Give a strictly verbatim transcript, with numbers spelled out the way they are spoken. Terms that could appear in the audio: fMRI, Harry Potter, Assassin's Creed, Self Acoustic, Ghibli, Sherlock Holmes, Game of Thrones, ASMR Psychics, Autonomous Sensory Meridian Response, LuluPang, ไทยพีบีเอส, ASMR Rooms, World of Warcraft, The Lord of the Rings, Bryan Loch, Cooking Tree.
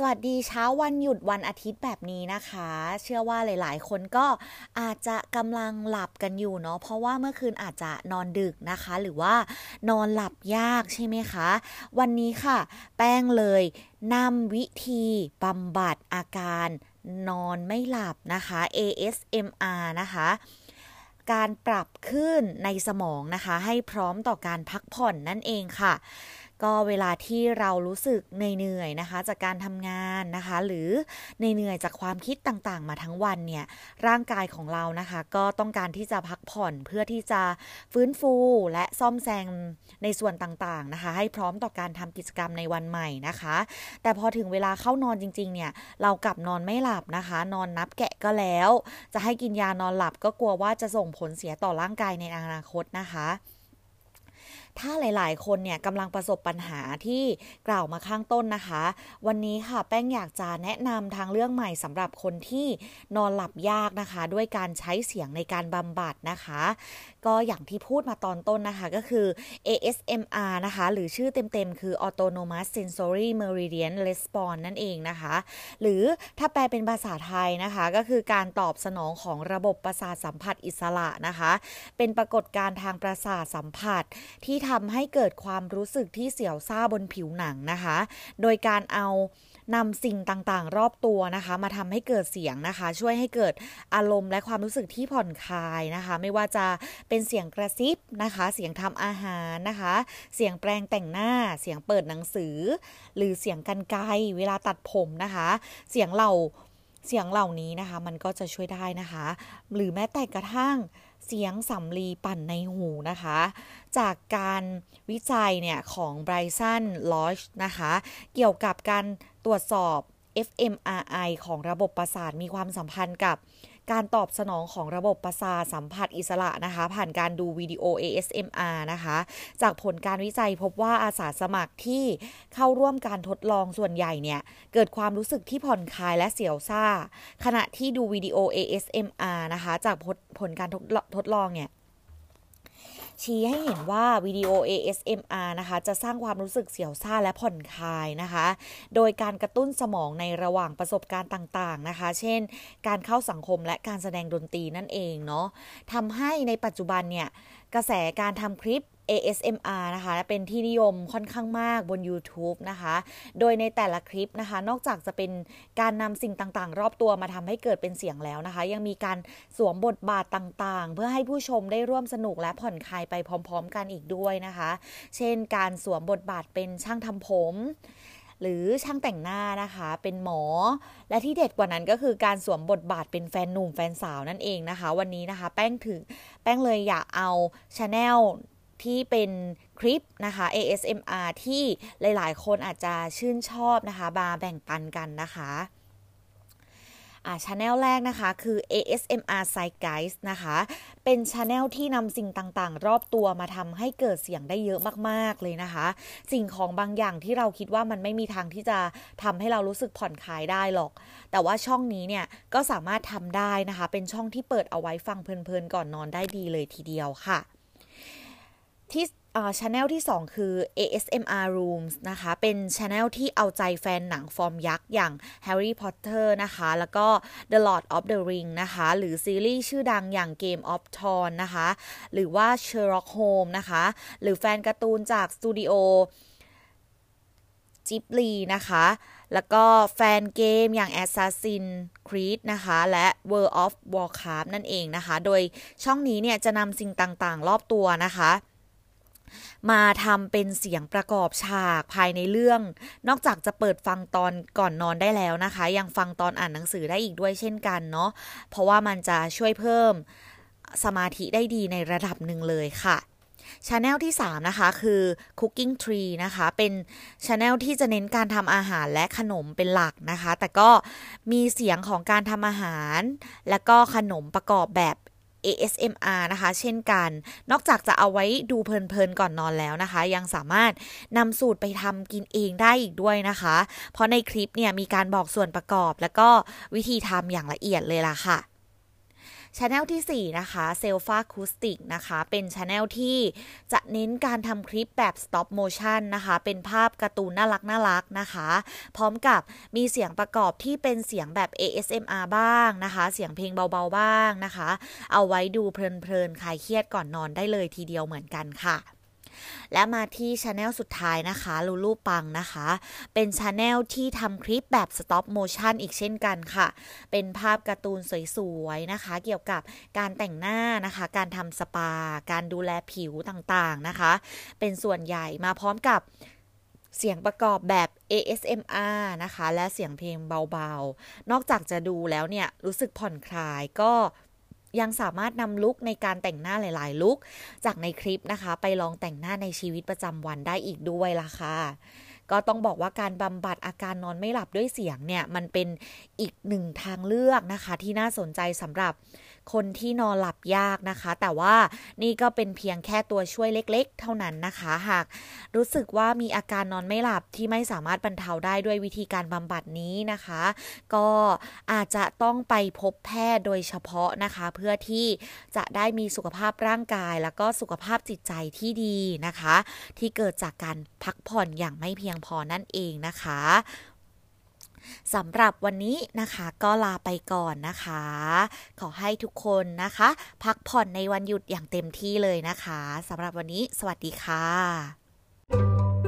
สวัสดีเช้าวันหยุดวันอาทิตย์แบบนี้นะคะเชื่อว่าหลายๆคนก็อาจจะกำลังหลับกันอยู่เนาะเพราะว่าเมื่อคืนอาจจะนอนดึกนะคะหรือว่านอนหลับยากใช่ไหมคะวันนี้ค่ะแป้งเลยนำวิธีบำบัดอาการนอนไม่หลับนะคะ เอ เอส เอ็ม อาร์ นะคะการปรับขึ้นในสมองนะคะให้พร้อมต่อการพักผ่อนนั่นเองค่ะก็เวลาที่เรารู้สึกเหนื่อยๆนะคะจากการทำงานนะคะหรือเหนื่อยๆจากความคิดต่างๆมาทั้งวันเนี่ยร่างกายของเรานะคะก็ต้องการที่จะพักผ่อนเพื่อที่จะฟื้นฟูและซ่อมแซมในส่วนต่างๆนะคะให้พร้อมต่อการทำกิจกรรมในวันใหม่นะคะแต่พอถึงเวลาเข้านอนจริงๆเนี่ยเรากลับนอนไม่หลับนะคะนอนนับแกะก็แล้วจะให้กินยานอนหลับก็กลัวว่าจะส่งผลเสียต่อร่างกายในอนาคตนะคะถ้าหลายๆคนเนี่ยกำลังประสบปัญหาที่กล่าวมาข้างต้นนะคะวันนี้ค่ะแป้งอยากจะแนะนำทางเรื่องใหม่สำหรับคนที่นอนหลับยากนะคะด้วยการใช้เสียงในการบำบัดนะคะก็อย่างที่พูดมาตอนต้นนะคะก็คือ เอ เอส เอ็ม อาร์ นะคะหรือชื่อเต็มๆคือ Autonomous Sensory Meridian Response นั่นเองนะคะหรือถ้าแปลเป็นภาษาไทยนะคะก็คือการตอบสนองของระบบประสาทสัมผัสอิสระนะคะเป็นปรากฏการณ์ทางประสาทสัมผัสที่ทำให้เกิดความรู้สึกที่เสียวซ่าบนผิวหนังนะคะโดยการเอานำสิ่งต่างๆรอบตัวนะคะมาทำให้เกิดเสียงนะคะช่วยให้เกิดอารมณ์และความรู้สึกที่ผ่อนคลายนะคะไม่ว่าจะเป็นเสียงกระซิบนะคะเสียงทำอาหารนะคะเสียงแปรงแต่งหน้าเสียงเปิดหนังสือหรือเสียงกรรไกรเวลาตัดผมนะคะเสียงเหล่าเสียงเหล่านี้นะคะมันก็จะช่วยได้นะคะหรือแม้แต่กระทั่งเสียงสำลีปั่นในหูนะคะจากการวิจัยเนี่ยของไบรซัน ลอชนะคะเกี่ยวกับการตรวจสอบ เอฟ เอ็ม อาร์ ไอ ของระบบประสาทมีความสัมพันธ์กับการตอบสนองของระบบประสาทสัมผัสอิสระนะคะผ่านการดูวิดีโอ เอ เอส เอ็ม อาร์ นะคะจากผลการวิจัยพบว่าอาสาสมัครที่เข้าร่วมการทดลองส่วนใหญ่เนี่ยเกิดความรู้สึกที่ผ่อนคลายและเสียวซ่าขณะที่ดูวิดีโอ เอ เอส เอ็ม อาร์ นะคะจากผลการทดลองเนี่ยชี้ให้เห็นว่าวิดีโอ เอ เอส เอ็ม อาร์ นะคะจะสร้างความรู้สึกเสียวซ่าและผ่อนคลายนะคะโดยการกระตุ้นสมองในระหว่างประสบการณ์ต่างๆนะคะเช่นการเข้าสังคมและการแสดงดนตรีนั่นเองเนาะทำให้ในปัจจุบันเนี่ยกระแสการทำคลิป เอ เอส เอ็ม อาร์ นะคะเป็นที่นิยมค่อนข้างมากบน YouTube นะคะโดยในแต่ละคลิปนะคะนอกจากจะเป็นการนำสิ่งต่างๆรอบตัวมาทำให้เกิดเป็นเสียงแล้วนะคะยังมีการสวมบทบาทต่างๆเพื่อให้ผู้ชมได้ร่วมสนุกและผ่อนคลายไปพร้อมๆกันอีกด้วยนะคะเช่นการสวมบทบาทเป็นช่างทำผมหรือช่างแต่งหน้านะคะเป็นหมอและที่เด็ดกว่านั้นก็คือการสวมบทบาทเป็นแฟนหนุ่มแฟนสาวนั่นเองนะคะวันนี้นะคะแป้งถึงแป้งเลยอยากเอา Channel ที่เป็นคลิปนะคะ เอ เอส เอ็ม อาร์ ที่หลายๆคนอาจจะชื่นชอบนะคะมาแบ่งปันกันนะคะอ่า Channel แรกนะคะคือ เอ เอส เอ็ม อาร์ Psychics นะคะเป็น Channel ที่นำสิ่งต่างๆรอบตัวมาทำให้เกิดเสียงได้เยอะมากๆเลยนะคะสิ่งของบางอย่างที่เราคิดว่ามันไม่มีทางที่จะทำให้เรารู้สึกผ่อนคลายได้หรอกแต่ว่าช่องนี้เนี่ยก็สามารถทำได้นะคะเป็นช่องที่เปิดเอาไว้ฟังเพลินๆก่อนนอนได้ดีเลยทีเดียวค่ะที่Channel ที่สองคือ เอ เอส เอ็ม อาร์ Rooms นะคะเป็น Channel ที่เอาใจแฟนหนังฟอร์มยักษ์อย่าง Harry Potter นะคะแล้วก็ The Lord of the Rings นะคะหรือซีรีส์ชื่อดังอย่าง Game of Thrones นะคะหรือว่า Sherlock Holmes นะคะหรือแฟนการ์ตูนจากสตูดิโอ Ghibli นะคะแล้วก็แฟนเกมอย่าง Assassin's Creed นะคะและ World of Warcraft นั่นเองนะคะโดยช่องนี้เนี่ยจะนำสิ่งต่างๆรอบตัวนะคะมาทำเป็นเสียงประกอบฉากภายในเรื่องนอกจากจะเปิดฟังตอนก่อนนอนได้แล้วนะคะยังฟังตอนอ่านหนังสือได้อีกด้วยเช่นกันเนาะเพราะว่ามันจะช่วยเพิ่มสมาธิได้ดีในระดับหนึ่งเลยค่ะChannel ที่สามนะคะคือ Cooking Tree นะคะเป็น Channel ที่จะเน้นการทำอาหารและขนมเป็นหลักนะคะแต่ก็มีเสียงของการทำอาหารและก็ขนมประกอบแบบเอ เอส เอ็ม อาร์ นะคะเช่นกันนอกจากจะเอาไว้ดูเพลินๆก่อนนอนแล้วนะคะยังสามารถนำสูตรไปทำกินเองได้อีกด้วยนะคะเพราะในคลิปเนี่ยมีการบอกส่วนประกอบแล้วก็วิธีทำอย่างละเอียดเลยล่ะค่ะ Channel ที่สี่นะคะ Self Acoustic นะคะเป็น Channel ที่จะเน้นการทำคลิปแบบ Stop Motion นะคะเป็นภาพการ์ตูนน่ารักน่ารักนะคะพร้อมกับมีเสียงประกอบที่เป็นเสียงแบบ เอ เอส เอ็ม อาร์ บ้างนะคะเสียงเพลงเบาๆบ้างนะคะเอาไว้ดูเพลินๆคลายเครียดก่อนนอนได้เลยทีเดียวเหมือนกันค่ะและมาที่ Channel สุดท้ายนะคะลูลูปังนะคะเป็น Channel ที่ทำคลิปแบบ Stop Motion อีกเช่นกันค่ะเป็นภาพการ์ตูนสวยๆนะคะเกี่ยวกับการแต่งหน้านะคะการทำสปาการดูแลผิวต่างๆนะคะเป็นส่วนใหญ่มาพร้อมกับเสียงประกอบแบบ เอ เอส เอ็ม อาร์ นะคะและเสียงเพลงเบาๆนอกจากจะดูแล้วเนี่ยรู้สึกผ่อนคลายก็ยังสามารถนำลุคในการแต่งหน้าหลายๆลุคจากในคลิปนะคะไปลองแต่งหน้าในชีวิตประจำวันได้อีกด้วยล่ะค่ะก็ต้องบอกว่าการบำบัดอาการนอนไม่หลับด้วยเสียงเนี่ยมันเป็นอีกหนึ่งทางเลือกนะคะที่น่าสนใจสำหรับคนที่นอนหลับยากนะคะแต่ว่านี่ก็เป็นเพียงแค่ตัวช่วยเล็กๆเท่านั้นนะคะหากรู้สึกว่ามีอาการนอนไม่หลับที่ไม่สามารถบรรเทาได้ด้วยวิธีการบำบัดนี้นะคะก็อาจจะต้องไปพบแพทย์โดยเฉพาะนะคะเพื่อที่จะได้มีสุขภาพร่างกายแล้วก็สุขภาพจิตใจที่ดีนะคะที่เกิดจากการพักผ่อนอย่างไม่เพียงพอนั่นเองนะคะสำหรับวันนี้นะคะก็ลาไปก่อนนะคะขอให้ทุกคนนะคะพักผ่อนในวันหยุดอย่างเต็มที่เลยนะคะสำหรับวันนี้สวัสดีค่ะ